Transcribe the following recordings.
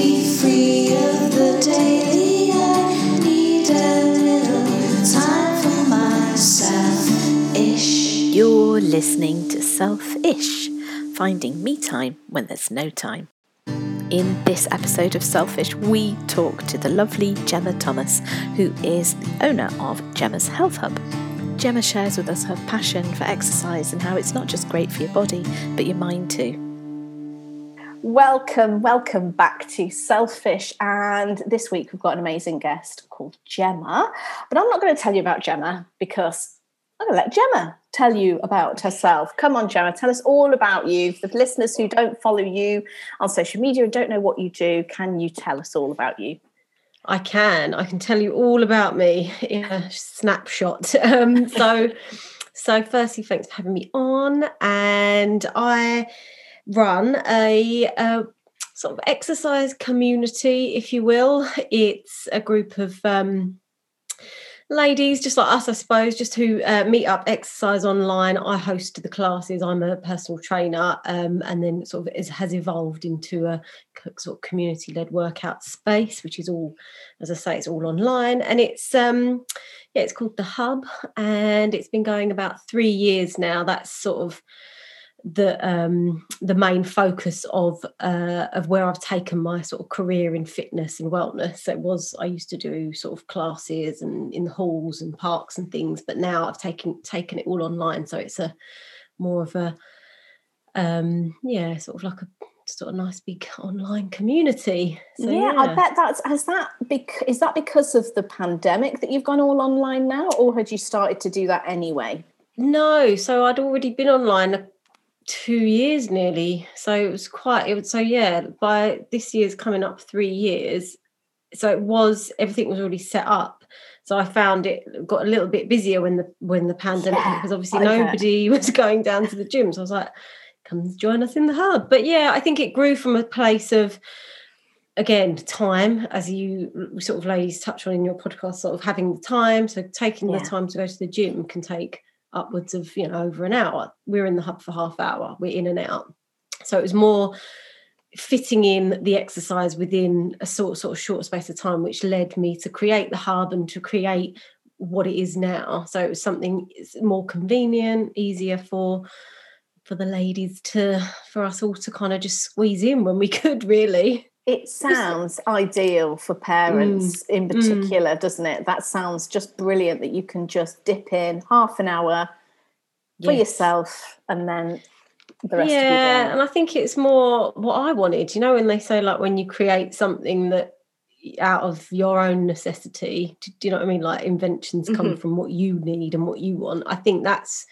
You're listening to Selfish, finding me time when there's no time. In this episode of Selfish, we talk to the lovely Gemma Thomas, who is the owner of Gemma's Health Hub. Gemma shares with us her passion for exercise and how it's not just great for your body, but your mind too. Welcome back to Selfish, and this week we've got an amazing guest called Gemma, but I'm not going to tell you about Gemma because I'm going to let Gemma tell you about herself. Come on, Gemma, tell us all about you. For the listeners who don't follow you on social media and don't know what you do, can you tell us all about you? I can tell you all about me in a snapshot. So firstly, thanks for having me on. And I run a sort of exercise community, if you will. It's a group of ladies, just like us, I suppose, just who meet up, exercise online. I host the classes. I'm a personal trainer, and then sort of it has evolved into a sort of community-led workout space, which is all, as I say, it's all online. And it's called The Hub, and it's been going about 3 years now. That's sort of the main focus of where I've taken my sort of career in fitness and wellness. I used to do sort of classes and in the halls and parks and things, but now I've taken it all online. So it's a more of a sort of like a sort of nice big online community. So, yeah, I bet is that because of the pandemic that you've gone all online now, or had you started to do that anyway? No, so I'd already been online 2 years nearly, so by this year's coming up 3 years, so everything was already set up. So I found it got a little bit busier when the pandemic, because obviously nobody was going down to the gym, so I was like, come join us in the hub. But yeah, I think it grew from a place of, again, time, as you sort of ladies touch on in your podcast, sort of having the time. So taking the time to go to the gym can take upwards of over an hour. We're in the hub for half hour, we're in and out. So it was more fitting in the exercise within a sort of short space of time, which led me to create the hub and to create what it is now. So it was something more convenient, easier for the ladies for us all to kind of just squeeze in when we could, really. It sounds ideal for parents in particular, doesn't it? That sounds just brilliant, that you can just dip in half an hour for yourself and then the rest of your day. Yeah, and I think it's more what I wanted. You know, when they say, like, when you create something that out of your own necessity, do you know what I mean? Like, inventions come from what you need and what you want. I think that's...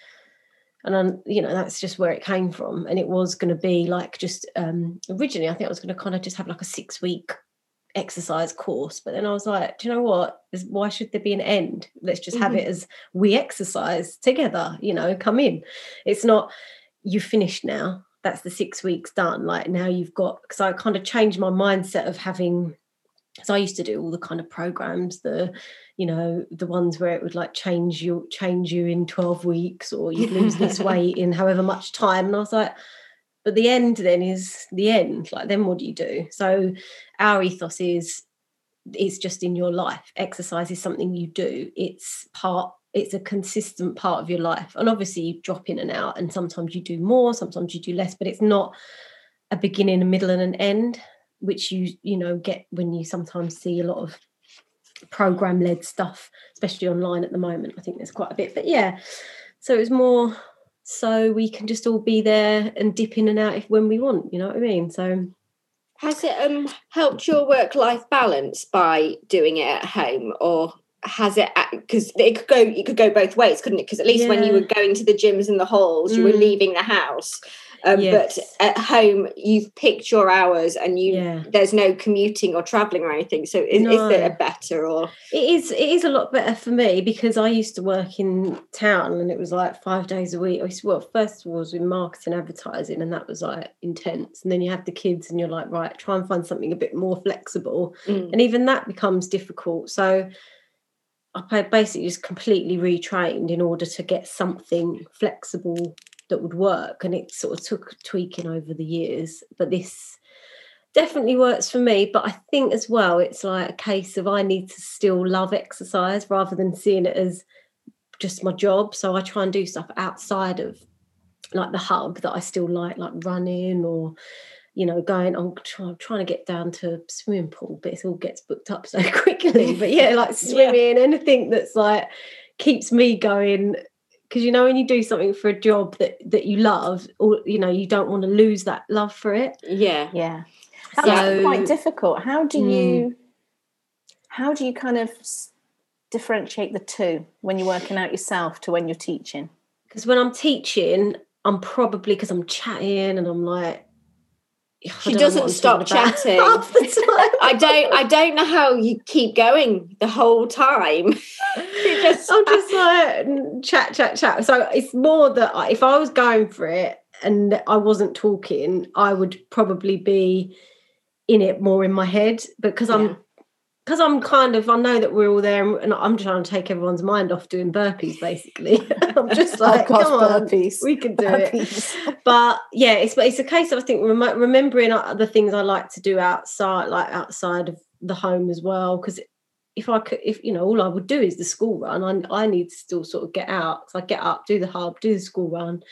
And, that's just where it came from. And it was going to be like just originally, I think I was going to kind of just have like a 6-week exercise course. But then I was like, do you know what? Why should there be an end? Let's just have it as we exercise together, come in. It's not you finished now. That's the 6 weeks done. Like now you've got, because I kind of changed my mindset of having, because I used to do all the kind of programs, the ones where it would like change you in 12 weeks or you'd lose this weight in however much time. And I was like, but the end then is the end. Like then what do you do? So our ethos is it's just in your life. Exercise is something you do. It's a consistent part of your life. And obviously you drop in and out, and sometimes you do more, sometimes you do less, but it's not a beginning, a middle and an end, which you get when you sometimes see a lot of program-led stuff, especially online at the moment. I think there's quite a bit. But, yeah, so it was more so we can just all be there and dip in and out when we want, you know what I mean? So has it helped your work-life balance by doing it at home, or has it, because it could go both ways, couldn't it? Because at least when you were going to the gyms and the halls, you were leaving the house. But at home, you've picked your hours and there's no commuting or travelling or anything. So is it a better or? It is a lot better for me, because I used to work in town and it was like 5 days a week. First of all, I was in marketing, advertising, and that was like intense. And then you have the kids and you're like, right, try and find something a bit more flexible. And even that becomes difficult. So I basically just completely retrained in order to get something flexible that would work, and it sort of took tweaking over the years. But this definitely works for me, but I think as well it's like a case of I need to still love exercise rather than seeing it as just my job. So I try and do stuff outside of like the hub that I still like running, or you know, going on, trying to get down to swimming pool, but it all gets booked up so quickly. But yeah, like swimming, anything that's like keeps me going. Because, you know, when you do something for a job that you love, or, you know, you don't want to lose that love for it. Yeah. Yeah. That's quite difficult. How do you kind of differentiate the two when you're working out yourself to when you're teaching? Because when I'm teaching, I'm probably, because I'm chatting and I'm like, she doesn't stop chatting. Half the time. I don't know how you keep going the whole time. I'm just like chat. So it's more that if I was going for it and I wasn't talking, I would probably be in it more in my head, because I'm kind of, I know that we're all there and I'm trying to take everyone's mind off doing burpees, basically. I'm just like, oh, gosh, come on, burpees. We can do burpees. It. But yeah, it's a case of, I think, remembering other things I like to do outside of the home as well. Because if I could, you know, all I would do is the school run. I need to still sort of get out. So I get up, do the hub, do the school run,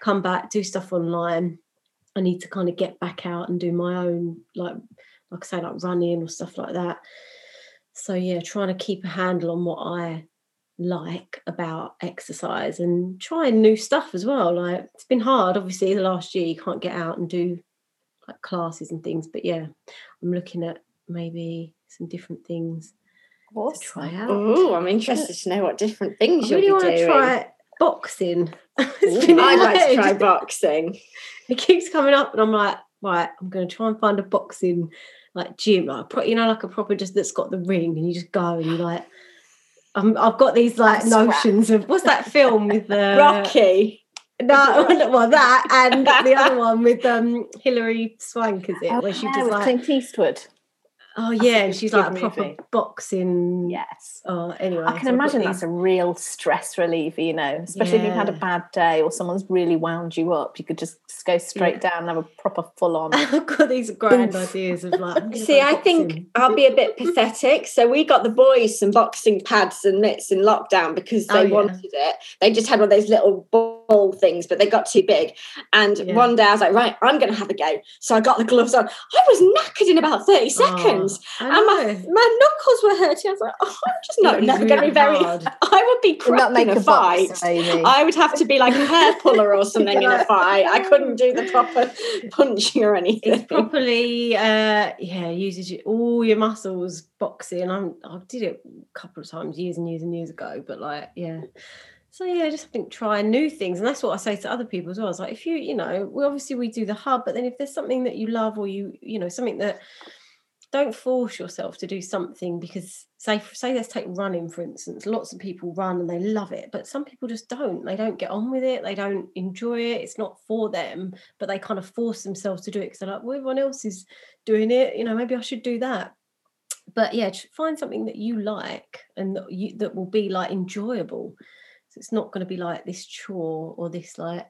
come back, do stuff online. I need to kind of get back out and do my own, like I say, like running or stuff like that. So yeah, trying to keep a handle on what I like about exercise and trying new stuff as well. Like, it's been hard, obviously, the last year. You can't get out and do like classes and things. But yeah, I'm looking at maybe some different things to try out. Oh, I'm interested to know what different things you'll be doing. I really want to try boxing. I'd like to try boxing. It keeps coming up and I'm like, right, I'm going to try and find a boxing like gym, like a proper, just that's got the ring, and you just go and you like. I've got these like notions of, what's that film with the Rocky? No, well, that and the other one with Hilary Swank, is it? Where she does like Clint Eastwood. Oh yeah, and she's like a proper movie. Boxing. Yes. Oh, anyway, I can imagine that's a real stress reliever, you know, especially if you've had a bad day or someone's really wound you up. You could just go straight down and have a proper full on. I've got these grand ideas of like. See, I think I'll be a bit pathetic. So we got the boys some boxing pads and mitts in lockdown because they wanted it. They just had one of those little ball things, but they got too big. And one day I was like, right, I'm going to have a go. So I got the gloves on. I was knackered in about 30 seconds. And my knuckles were hurting. I was like, oh, I'm just not going to be very hard. I would be crap in a fight. Box, I would have to be like a hair puller or something in a fight. I couldn't do the proper punching or anything. It properly uses all your muscles, boxing. I did it a couple of times years and years and years ago, but like, yeah. So yeah, just think try new things. And that's what I say to other people as well. It's like, if you know, we do the hub, but then if there's something that you love, or you know, something that, don't force yourself to do something, because say let's take running, for instance. Lots of people run and they love it, but some people just don't. They don't get on with it. They don't enjoy it. It's not for them, but they kind of force themselves to do it because they're like, well, everyone else is doing it. You know, maybe I should do that. But yeah, find something that you like and that will be like enjoyable. So it's not going to be like this chore or this like,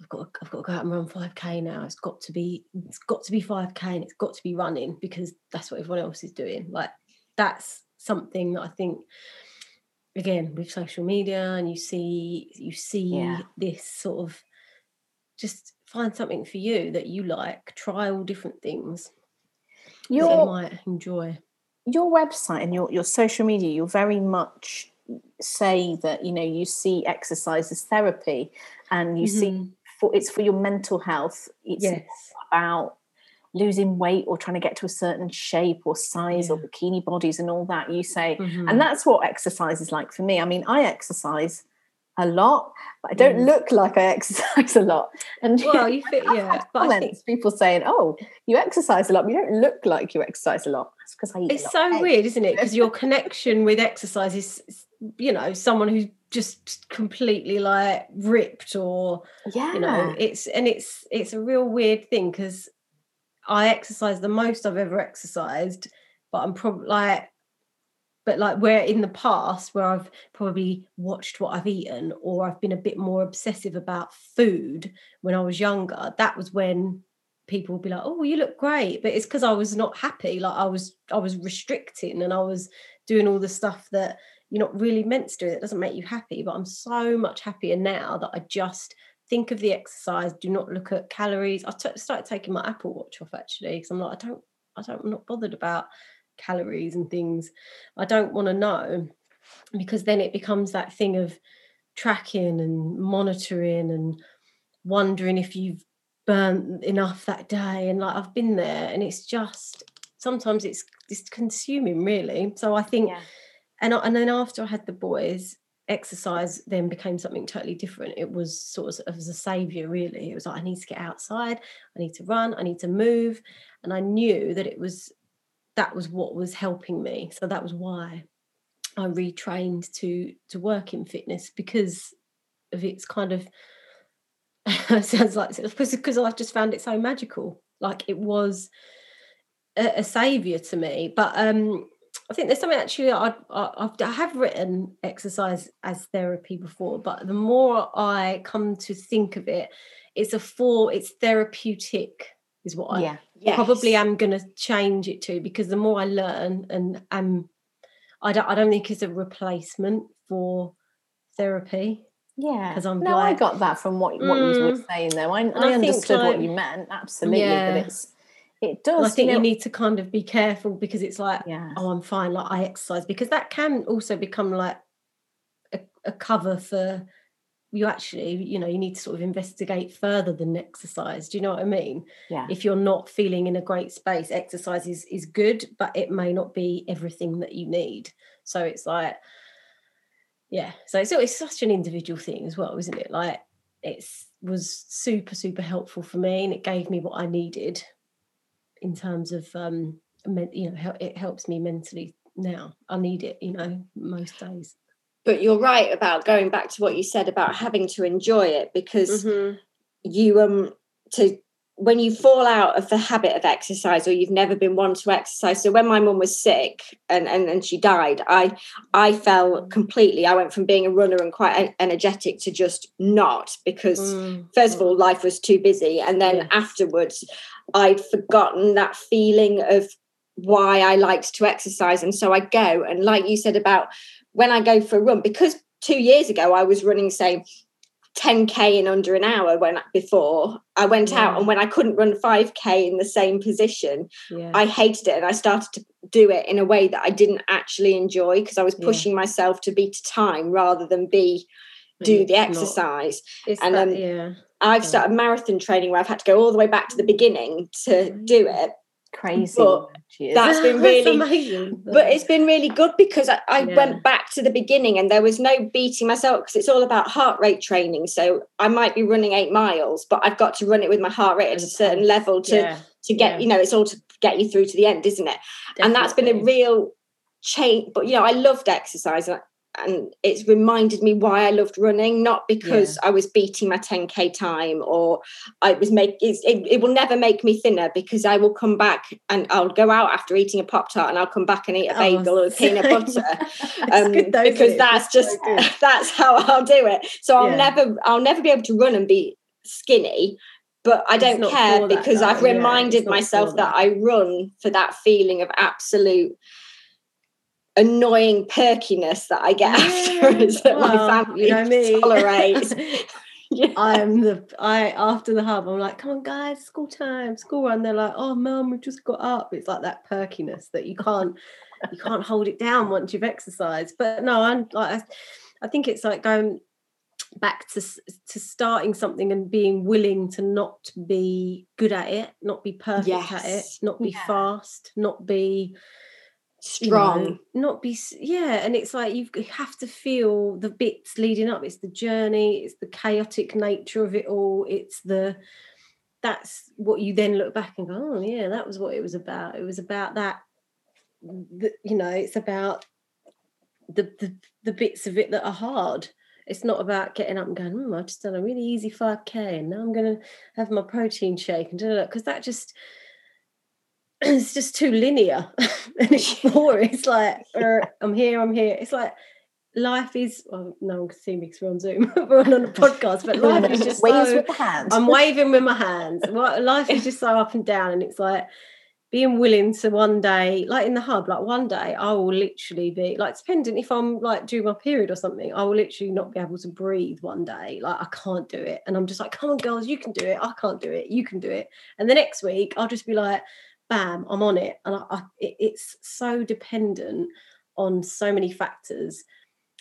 I've got to go out and run 5K now. It's got to be 5K and it's got to be running because that's what everyone else is doing. Like, that's something that I think, again, with social media, and you see this sort of, just find something for you that you like. Try all different things that you might enjoy. Your website and your social media, you're very much say that, you know, you see exercise as therapy, and you see it's for your mental health. It's not about losing weight or trying to get to a certain shape or size or bikini bodies and all that, you say. And that's what exercise is like for me. I mean, I exercise a lot, but I don't look like I exercise a lot. And well, you fit, but I think people saying, oh, you exercise a lot, but you don't look like you exercise a lot. That's because I eat a lot. It's so weird, isn't it? Because your connection with exercise is, you know, someone who's just completely like ripped or you know, it's a real weird thing, because I exercise the most I've ever exercised, but I'm probably like, but like where in the past where I've probably watched what I've eaten, or I've been a bit more obsessive about food when I was younger, that was when people will be like, oh, well, you look great. But it's because I was not happy. Like I was restricting, and I was doing all the stuff that you're not really meant to do. That doesn't make you happy. But I'm so much happier now that I just think of the exercise. Do not look at calories. I started taking my Apple Watch off, actually, because I'm like, I'm not bothered about calories and things. I don't want to know, because then it becomes that thing of tracking and monitoring and wondering if you've burnt enough that day. And like, I've been there, and it's just, sometimes it's consuming, really. So I think, yeah. And then after I had the boys, exercise then became something totally different. It was sort of as a saviour, really. It was like, I need to get outside, I need to run, I need to move. And I knew that that was what was helping me. So that was why I retrained to work in fitness, because of its kind of it sounds like, because I just found it so magical. Like, it was a saviour to me. But I think there's something, actually, I have written exercise as therapy before, but the more I come to think of it, it's therapeutic is what I probably am going to change it to, because the more I learn, and I don't think it's a replacement for therapy. Yeah. Because I'm I got that from what you were saying though. I understood what you meant, absolutely. Yeah. But it does. And I think you need to kind of be careful, because it's like, oh, I'm fine, like I exercise, because that can also become like a cover for you. Actually, you need to sort of investigate further than exercise. Do you know what I mean? Yeah. If you're not feeling in a great space, exercise is good, but it may not be everything that you need. So it's like, yeah. So it's such an individual thing as well, isn't it? Like, it was super, super helpful for me, and it gave me what I needed. In terms of it helps me mentally now. I need it most days. But you're right about going back to what you said about having to enjoy it, because you when you fall out of the habit of exercise, or you've never been one to exercise. So when my mum was sick and she died, I fell completely. I went from being a runner and quite energetic to just not, because first of all, life was too busy. And then afterwards, I'd forgotten that feeling of why I liked to exercise. And so I go, and like you said about when I go for a run, because 2 years ago I was running, say, 10K in under an hour before I went out, and when I couldn't run 5K in the same position, I hated it, and I started to do it in a way that I didn't actually enjoy, because I was pushing myself to be to time rather than do the exercise. I've started marathon training where I've had to go all the way back to the beginning to do it. Crazy. But that's been really amazing. But it's been really good, because I went back to the beginning, and there was no beating myself, because it's all about heart rate training. So I might be running 8 miles, but I've got to run it with my heart rate at a certain level to get it's all to get you through to the end, isn't it? Definitely. And that's been a real change. But I loved exercise, and it's reminded me why I loved running, not because I was beating my 10K time, or I was it will never make me thinner, because I will come back and I'll go out after eating a Pop-Tart, and I'll come back and eat a bagel or a peanut butter. Because that's just, that's how I'll do it. So I'll never be able to run and be skinny, but I don't care, because I've reminded myself that I run for that feeling of absolute annoying perkiness that I get after is that my family tolerates. After the hub, I'm like, come on guys, school run. They're like, oh mum, we just got up. It's like that perkiness that you can't hold it down once you've exercised. But no, I think it's like going back to starting something and being willing to not be good at it, not be perfect at it, not be fast, not be strong, and it's like you have to feel the bits leading up. It's the journey, it's the chaotic nature of it all, that's what you then look back and go, oh yeah, that was what it was about. It was about that, it's about the bits of it that are hard. It's not about getting up and going, I've just done a really easy 5K and now I'm going to have my protein shake and do that, because that just, it's just too linear and it's boring. It's like I'm here. It's like life is, well, no one can see me because we're on Zoom, we're on a podcast, but life is just waves so, with the hand. I'm waving with my hands. Life is just so up and down, and it's like being willing to one day, like in the hub, like one day I will literally be, like, dependent if I'm like doing my period or something, I will literally not be able to breathe one day. Like I can't do it. And I'm just like, come on girls, you can do it. I can't do it. You can do it. And the next week I'll just be like, bam, I'm on it. And it's so dependent on so many factors.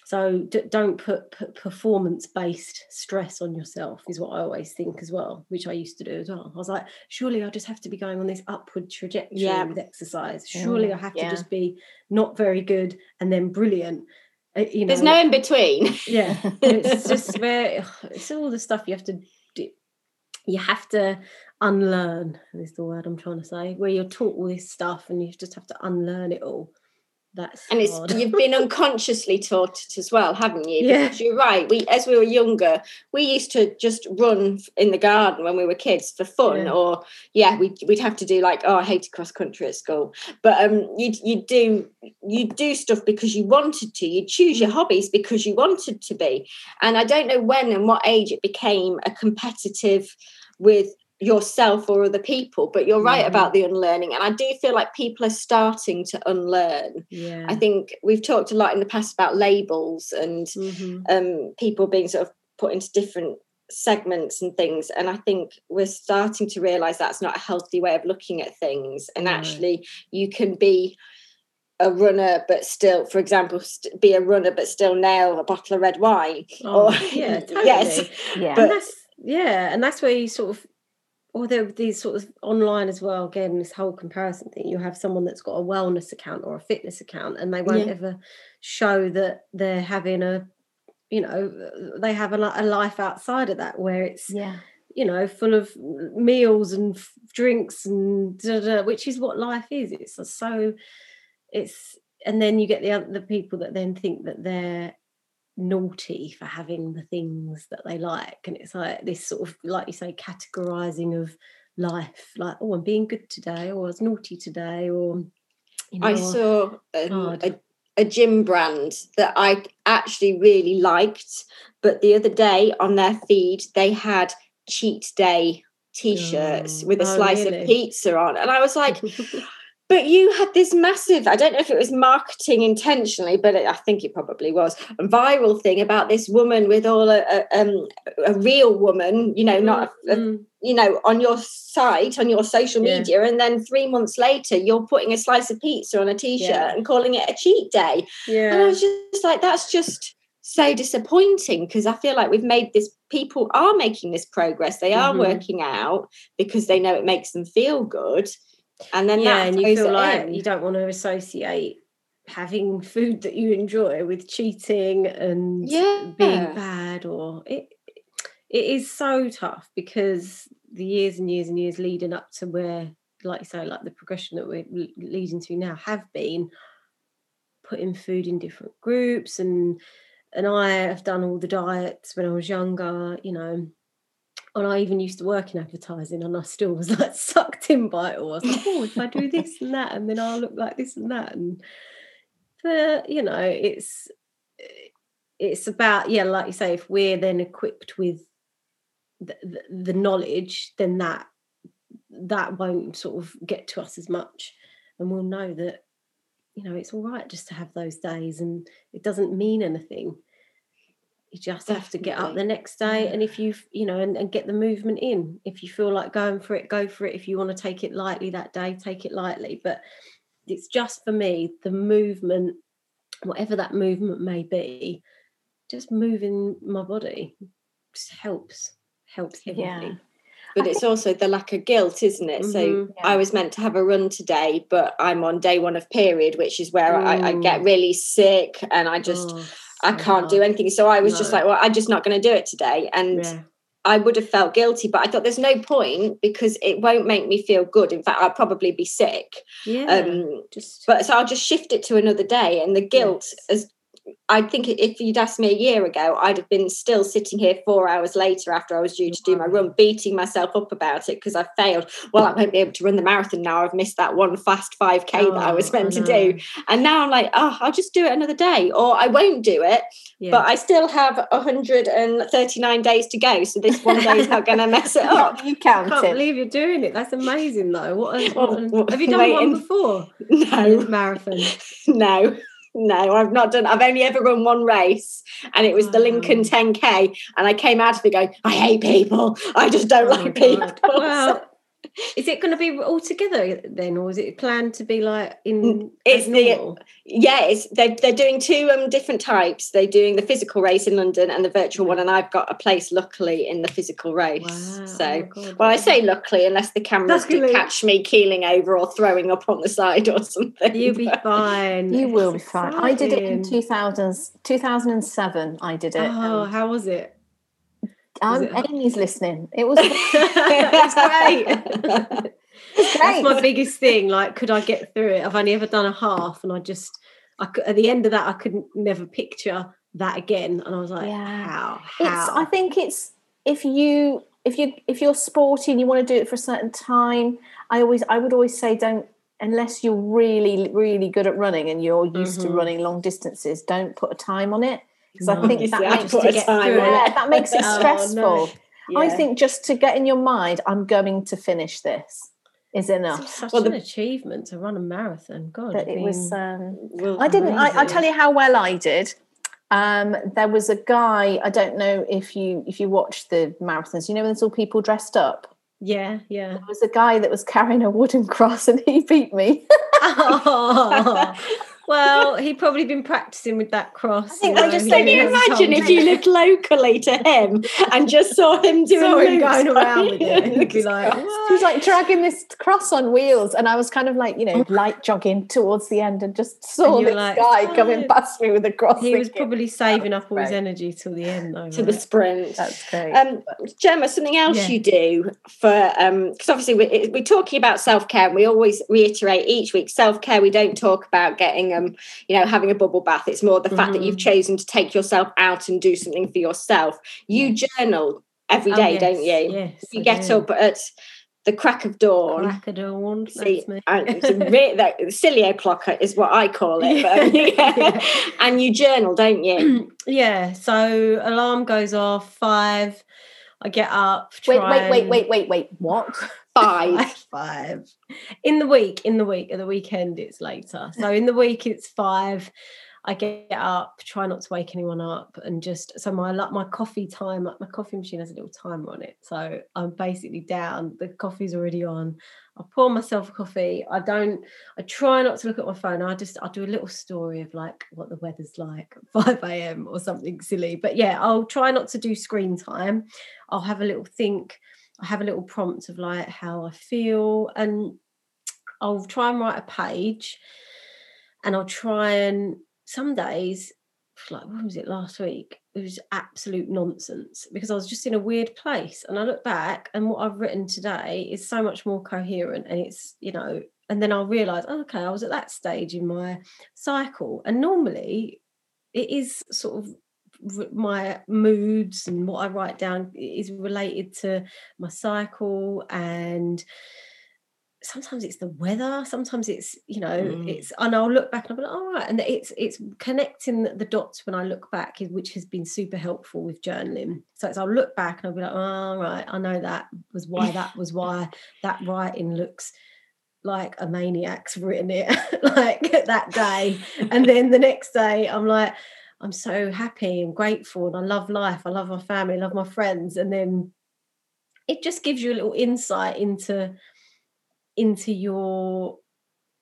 So don't put performance-based stress on yourself is what I always think as well, which I used to do as well. I was like, surely I just have to be going on this upward trajectory with exercise. Surely I have to just be not very good and then brilliant. You know, there's no in between. Yeah, it's just where it's all the stuff you have to do. You have to unlearn, is the word I'm trying to say, where you're taught all this stuff and you just have to unlearn it all. It's you've been unconsciously taught it as well, haven't you? Yeah. Because you're right. We, as we were younger, we used to just run in the garden when we were kids for fun, or we'd have to do like, I hated cross country at school, but you do stuff because you wanted to. You choose your hobbies because you wanted to be, and I don't know when and what age it became a competitive with yourself or other people, but you're right about the unlearning, and I do feel like people are starting to unlearn. I think we've talked a lot in the past about labels and people being sort of put into different segments and things, and I think we're starting to realize that's not a healthy way of looking at things, and actually you can be a runner but still, for example, be a runner but still nail a bottle of red wine. Totally. And that's where you sort of, or there were these sort of online as well, again, this whole comparison thing. You have someone that's got a wellness account or a fitness account, and they won't ever show that they're having a, you know, they have a life outside of that where it's, you know, full of meals and drinks and which is what life is. And then you get the people that then think that they're naughty for having the things that they like, and it's like this sort of, like you say, categorizing of life, like, oh, I'm being good today, or I was naughty today, or you know, I saw a gym brand that I actually really liked, but the other day on their feed they had cheat day t-shirts with a slice of pizza on, and I was like, but you had this massive, I don't know if it was marketing intentionally, but I think it probably was, a viral thing about this woman with all a real woman, you know, not you know, on your site, on your social media, and then 3 months later you're putting a slice of pizza on a t-shirt and calling it a cheat day. And I was just like, that's just so disappointing, because I feel like we've made this, people are making this progress, they are working out because they know it makes them feel good. And then and you feel like you don't want to associate having food that you enjoy with cheating and being bad, or it is so tough, because the years and years and years leading up to where, like you say, like the progression that we're leading to now, have been putting food in different groups, and I have done all the diets when I was younger, you know. And I even used to work in advertising, and I still was like sucked in by it all. I was like, oh, if I do this and that, and then I'll look like this and that. And but, you know, it's about, like you say, if we're then equipped with the knowledge, then that won't sort of get to us as much, and we'll know that, you know, it's all right just to have those days, and it doesn't mean anything. You just have to get up the next day, and if you've, you know, and get the movement in. If you feel like going for it, go for it. If you want to take it lightly that day, take it lightly. But it's just, for me, the movement, whatever that movement may be, just moving my body just helps everything. Yeah. But it's also the lack of guilt, isn't it? So I was meant to have a run today, but I'm on day one of period, which is where I get really sick, and I just... I can't do anything. So I was just like, well, I'm just not going to do it today. And I would have felt guilty, but I thought there's no point, because it won't make me feel good. In fact, I'll probably be sick. But so I'll just shift it to another day. And the guilt has I think if you'd asked me a year ago, I'd have been still sitting here 4 hours later after I was due to do my run, beating myself up about it because I failed. Well, I won't be able to run the marathon now. I've missed that one fast 5K that I was meant to do. And now I'm like, oh, I'll just do it another day, or I won't do it. Yeah. But I still have 139 days to go. So this one day is not going to mess it up. You can't believe you're doing it. That's amazing, though. Have you done one before? No. Marathon? No. No, I've not done. I've only ever run one race, and it was the Lincoln 10K. And I came out of it going, I hate people. I just don't like people. Well, is it going to be all together then, or is it planned to be like in? It's normal? They're doing two different types. They're doing the physical race in London and the virtual one, and I've got a place luckily in the physical race. Wow, so, I say luckily, unless the cameras do catch me keeling over or throwing up on the side or something. You'll be fine. You will be fine. I did it in 2007. I did it. Oh, how was it? Amy's listening. It was it's great. That's my biggest thing. Like, could I get through it? I've only ever done a half, and I at the end of that, I could never picture that again. And I was like, how? I think it's if you're sporty and you want to do it for a certain time. I would always say don't. Unless you're really, really good at running and you're used to running long distances, don't put a time on it. Because I think that makes it stressful. Oh, no. I think just to get in your mind, I'm going to finish this, is enough. It's such an achievement to run a marathon. God, it was. I tell you how well I did. There was a guy. I don't know if you watch the marathons. You know, there's all people dressed up. Yeah. There was a guy that was carrying a wooden cross, and he beat me. Well, he'd probably been practicing with that cross. I think I just can you imagine if you lived locally to him and just saw him going around with it? He'd be like, what? He's like dragging this cross on wheels, and I was kind of like, you know, light jogging towards the end, and just saw this guy coming past me with a cross. He was probably saving up all his energy till the end, though, to the sprint. That's great. Gemma, something else you do for because obviously we're talking about self care, and we always reiterate each week self care. We don't talk about getting having a bubble bath. It's more the fact that you've chosen to take yourself out and do something for yourself. You journal every day, don't you? Yes, you get up at the crack of dawn. Crack of dawn. See, that's me. The silly o'clock is what I call it. But, And you journal, don't you? Yeah. So alarm goes off 5. I get up. Wait. What? 5. In the week. At the weekend, it's later. So in the week, it's 5. I get up, try not to wake anyone up, and my coffee time, like my coffee machine has a little timer on it. So I'm basically down. The coffee's already on. I pour myself a coffee. I try not to look at my phone. I do a little story of like what the weather's like at 5 a.m. or something silly. But yeah, I'll try not to do screen time. I'll have a little think. I have a little prompt of like how I feel, and I'll try and write a page, and I'll try and some days, like when was it last week? It was absolute nonsense because I was just in a weird place, and I look back and what I've written today is so much more coherent, and it's, you know, and then I'll realise, I was at that stage in my cycle, and normally it is sort of my moods and what I write down is related to my cycle, and sometimes it's the weather, sometimes it's, you know, it's, and I'll look back and I'll be like, all right, and it's connecting the dots when I look back, which has been super helpful with journaling. So I'll look back and I'll be like, all right, I know that was why that writing looks like a maniac's written it like that day, and then the next day I'm like, I'm so happy and grateful, and I love life, I love my family, I love my friends, and then it just gives you a little insight into your,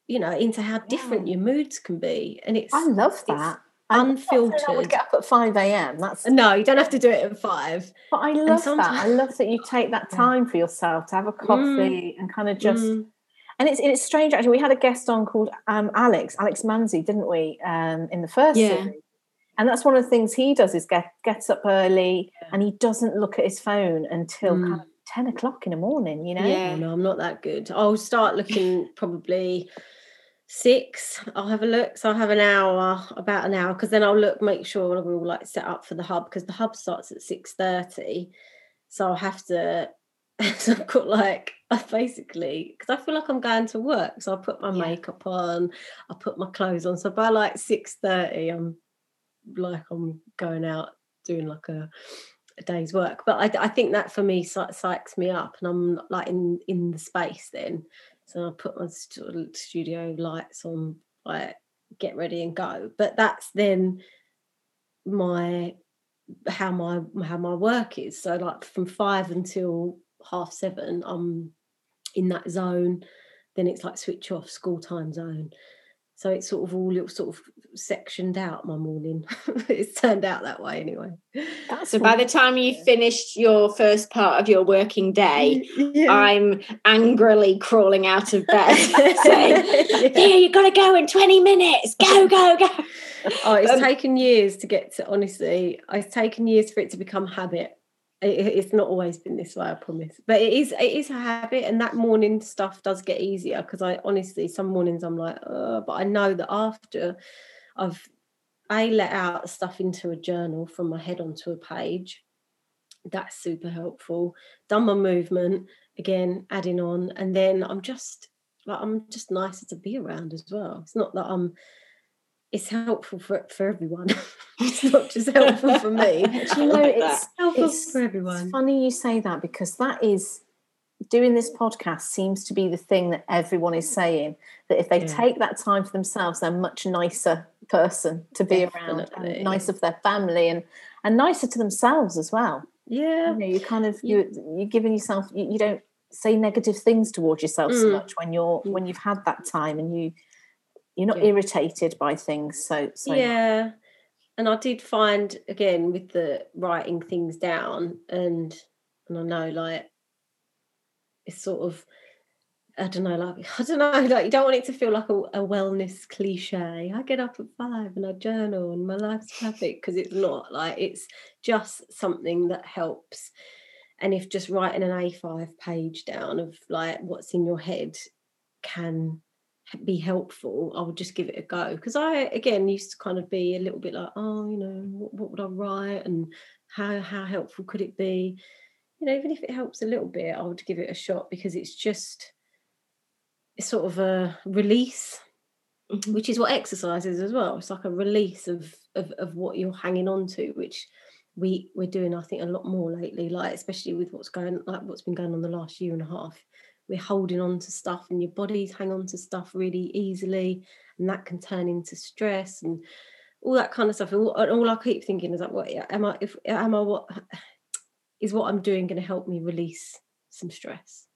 you know, into how different your moods can be, and it's. I love that. Unfiltered. I would get up at 5 a.m. That's no, you don't have to do it at 5. But I love that. I love that you take that time for yourself to have a coffee and kind of just. And it's strange actually. We had a guest on called Alex Manzi, didn't we? In the first series. And that's one of the things he does is gets up early and he doesn't look at his phone until kind of 10 o'clock in the morning, you know? Yeah, no, I'm not that good. I'll start looking probably 6. I'll have a look. So I'll have about an hour, because then I'll look, make sure we're all like set up for the hub, because the hub starts at 6:30. So I'll have to, so I've got like, I basically, because I feel like I'm going to work, so I put my makeup on, I put my clothes on. So by like 6:30, I'm going out doing like a day's work. But I think that for me psychs me up, and I'm like in the space then. So I put my studio lights on, like get ready and go. But that's then how my work is. So like from 5 until 7:30, I'm in that zone. Then it's like switch off, school time zone. So it's sort of all sectioned out, my morning. It's turned out that way anyway. So by the time you finished your first part of your working day, I'm angrily crawling out of bed saying, "Thea, you've got to go in 20 minutes. Go, go, go." Oh, it's taken years to get to, honestly, it's taken years for it to become habit. It's not always been this way, I promise. But it is a habit, and that morning stuff does get easier, because I honestly, some mornings I'm like, but I know that after I've let out stuff into a journal from my head onto a page, that's super helpful. Done my movement again, adding on, and then I'm just nicer to be around as well. It's not that it's helpful for everyone. It's not just helpful for me. You know, it's helpful for everyone. It's funny you say that, because that is, doing this podcast seems to be the thing that everyone is saying, that if they take that time for themselves, they're a much nicer person to be around, and nicer for their family, and nicer to themselves as well. Yeah. You know, you kind of, you're giving yourself, you don't say negative things towards yourself so much when you've had that time, and you're not irritated by things so much. And I did find, again, with the writing things down, and I know, like, it's sort of, I don't know, like, you don't want it to feel like a wellness cliche. I get up at 5 and I journal and my life's perfect, because it's not. Like, it's just something that helps. And if just writing an A5 page down of, like, what's in your head can be helpful, I would just give it a go, because I again used to kind of be a little bit like, what would I write, and how helpful could it be, even if it helps a little bit, I would give it a shot, because it's sort of a release, which is what exercise is as well. It's like a release of what you're hanging on to, which we're doing, I think, a lot more lately, like especially with what's been going on the last year and a half. We're holding on to stuff, and your bodies hang on to stuff really easily, and that can turn into stress and all that kind of stuff. And all I keep thinking is like, what I'm doing going to help me release some stress?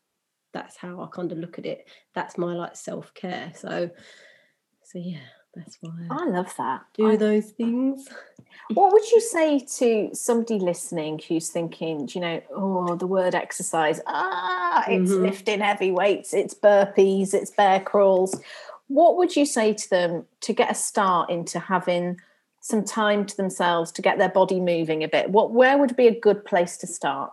That's how I kind of look at it. That's my like self-care. So yeah, that's why I love that. Do those things. What would you say to somebody listening who's thinking, the word exercise, it's lifting heavy weights, it's burpees, it's bear crawls. What would you say to them to get a start into having some time to themselves to get their body moving a bit? Where would be a good place to start?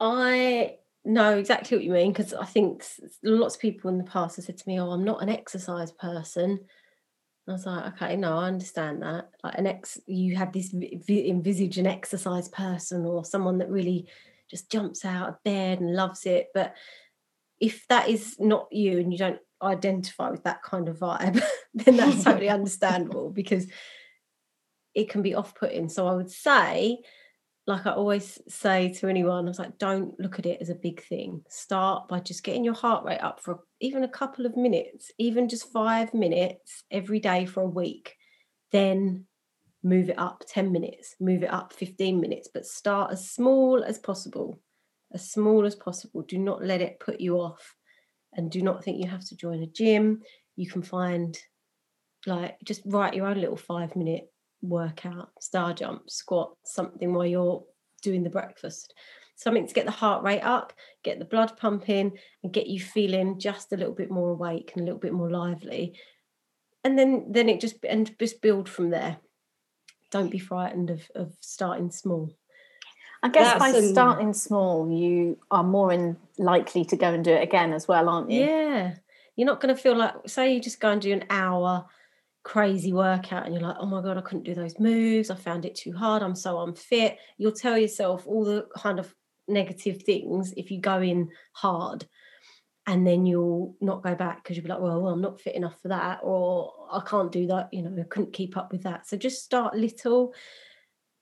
I know exactly what you mean, because I think lots of people in the past have said to me, I'm not an exercise person. I was like, okay, no, I understand that. Like you have this envisage an exercise person, or someone that really just jumps out of bed and loves it. But if that is not you, and you don't identify with that kind of vibe, then that's totally understandable, because it can be off-putting. So I would say, like I always say to anyone, I was like, don't look at it as a big thing. Start by just getting your heart rate up for even a couple of minutes, even just 5 minutes every day for a week. Then move it up 10 minutes, move it up 15 minutes, but start as small as possible, as small as possible. Do not let it put you off, and do not think you have to join a gym. You can find, like, just write your own little 5-minute workout, star jump, squat, something while you're doing the breakfast, something to get the heart rate up, get the blood pumping, and get you feeling just a little bit more awake and a little bit more lively, and then it just, and just build from there. Don't be frightened of starting small. I guess starting small, you are more likely to go and do it again as well, aren't you? Yeah. You're not going to feel like, say you just go and do an hour crazy workout and you're like, oh my God, I couldn't do those moves. I found it too hard. I'm so unfit. You'll tell yourself all the kind of negative things if you go in hard, and then you'll not go back because you'll be like, well, I'm not fit enough for that, or I can't do that. You know, I couldn't keep up with that. So just start little.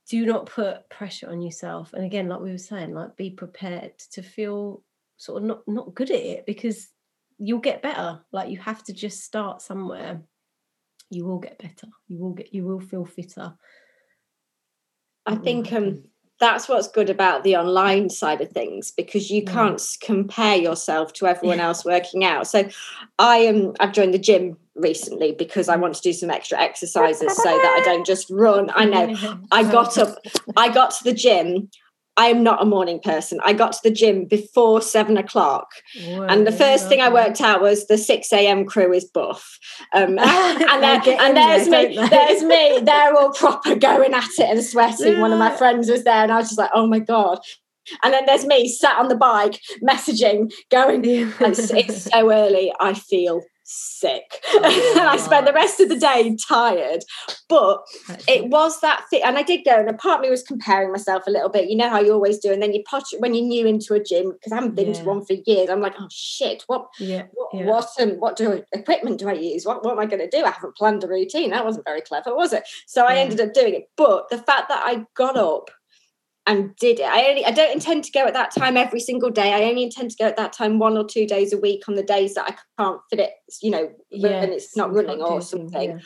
Do not put pressure on yourself. And again, like we were saying, like be prepared to feel sort of not good at it, because you'll get better. Like you have to just start somewhere. You will get better. You will feel fitter. I think that's what's good about the online side of things, because you can't compare yourself to everyone else working out. So I've joined the gym recently because I want to do some extra exercises so that I don't just run. I know I got to the gym. I am not a morning person. I got to the gym before 7 o'clock. Whoa, and the first thing I worked out was the 6 a.m. crew is buff. There's me. They're all proper going at it and sweating. Yeah. One of my friends was there and I was just like, oh my God. And then there's me sat on the bike messaging going, it's so early. I feel sick. And I spent the rest of the day tired. But it was that thing, and I did go, and a part of me was comparing myself a little bit, you know how you always do, and then when you're new into a gym, because I haven't been to one for years, I'm like, oh shit, what equipment do I use, what am I going to do? I haven't planned a routine. That wasn't very clever, was it? So I ended up doing it. But the fact that I got up and did it. I don't intend to go at that time every single day. I only intend to go at that time 1 or 2 days a week on the days that I can't fit it, you know, and it's not running or something. Yeah.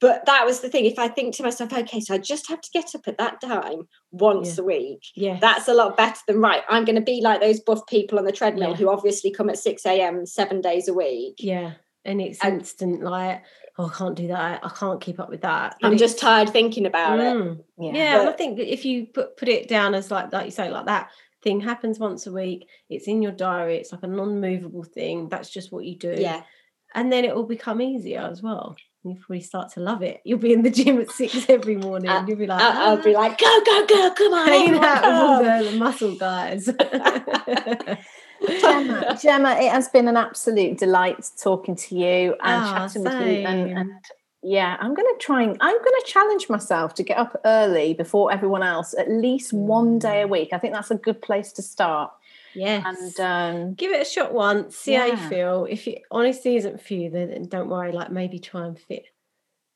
But that was the thing. If I think to myself, okay, so I just have to get up at that time once a week. Yes. That's a lot better than, right, I'm going to be like those buff people on the treadmill who obviously come at 6 a.m. 7 days a week. Yeah. And it's instant, like, oh, I can't do that. I can't keep up with that. I'm just tired thinking about it. Yeah, I think if you put it down as like you say, like that thing happens once a week. It's in your diary. It's like a non-movable thing. That's just what you do. Yeah. And then it will become easier as well. You probably start to love it. You'll be in the gym at 6 every morning. You'll be like, I'll be like, go, come on. Hanging out with all the muscle guys. Gemma, it has been an absolute delight talking to you and chatting with you. And I'm going to challenge myself to get up early before everyone else, at least 1 day a week. I think that's a good place to start. Yes. And give it a shot once, see how you feel. If it honestly isn't for you, then don't worry, like maybe try and fit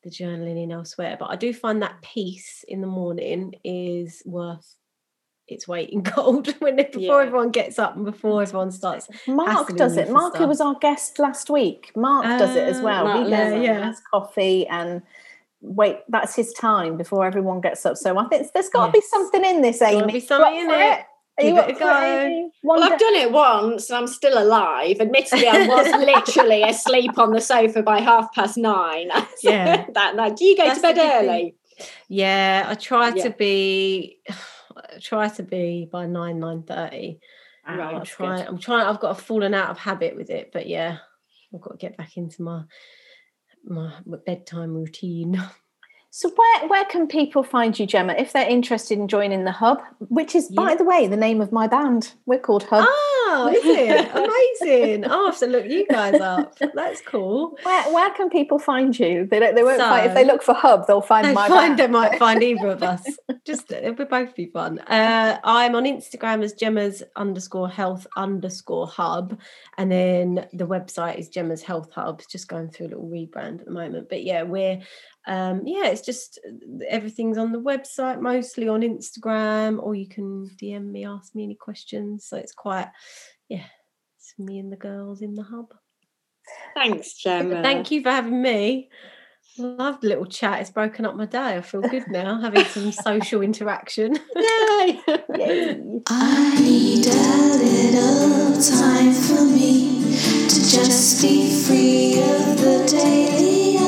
the journaling in elsewhere. But I do find that peace in the morning is worth its weight in gold before everyone gets up and before everyone starts. Mark does it. Mark, who was our guest last week, Mark does it as well. He has coffee and that's his time before everyone gets up. So I think there's got to be something in this, Amy. There's got to be something in it. I've done it once and I'm still alive. Admittedly, I was literally asleep on the sofa by 9:30 that night. Do you go to bed early? Yeah, I try to be... by 9:30. Wow, I've got fallen out of habit with it, but I've got to get back into my bedtime routine. So where can people find you, Gemma, if they're interested in joining the Hub, which is by the way the name of my band? We're called Hub. Is it amazing? I have to look you guys up. That's cool. Where can people find you? They won't find, if they look for Hub, they'll find my band. They might find either of us. Just it would both be fun. I'm on Instagram as Gemma's_health_hub, and then the website is Gemma's Health Hub. It's just going through a little rebrand at the moment, but we're it's just everything's on the website, mostly on Instagram, or you can DM me, ask me any questions. So it's quite, it's me and the girls in the Hub. Thanks, Gemma. Thank you for having me. Loved little chat. It's broken up my day. I feel good now, having some social interaction. Yay! I need a little time for me to just be free of the daily. I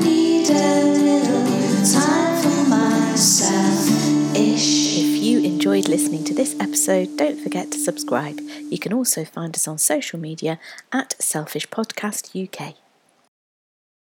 need a little time for myself-ish. If you enjoyed listening to this episode, don't forget to subscribe. You can also find us on social media at Selfish Podcast UK.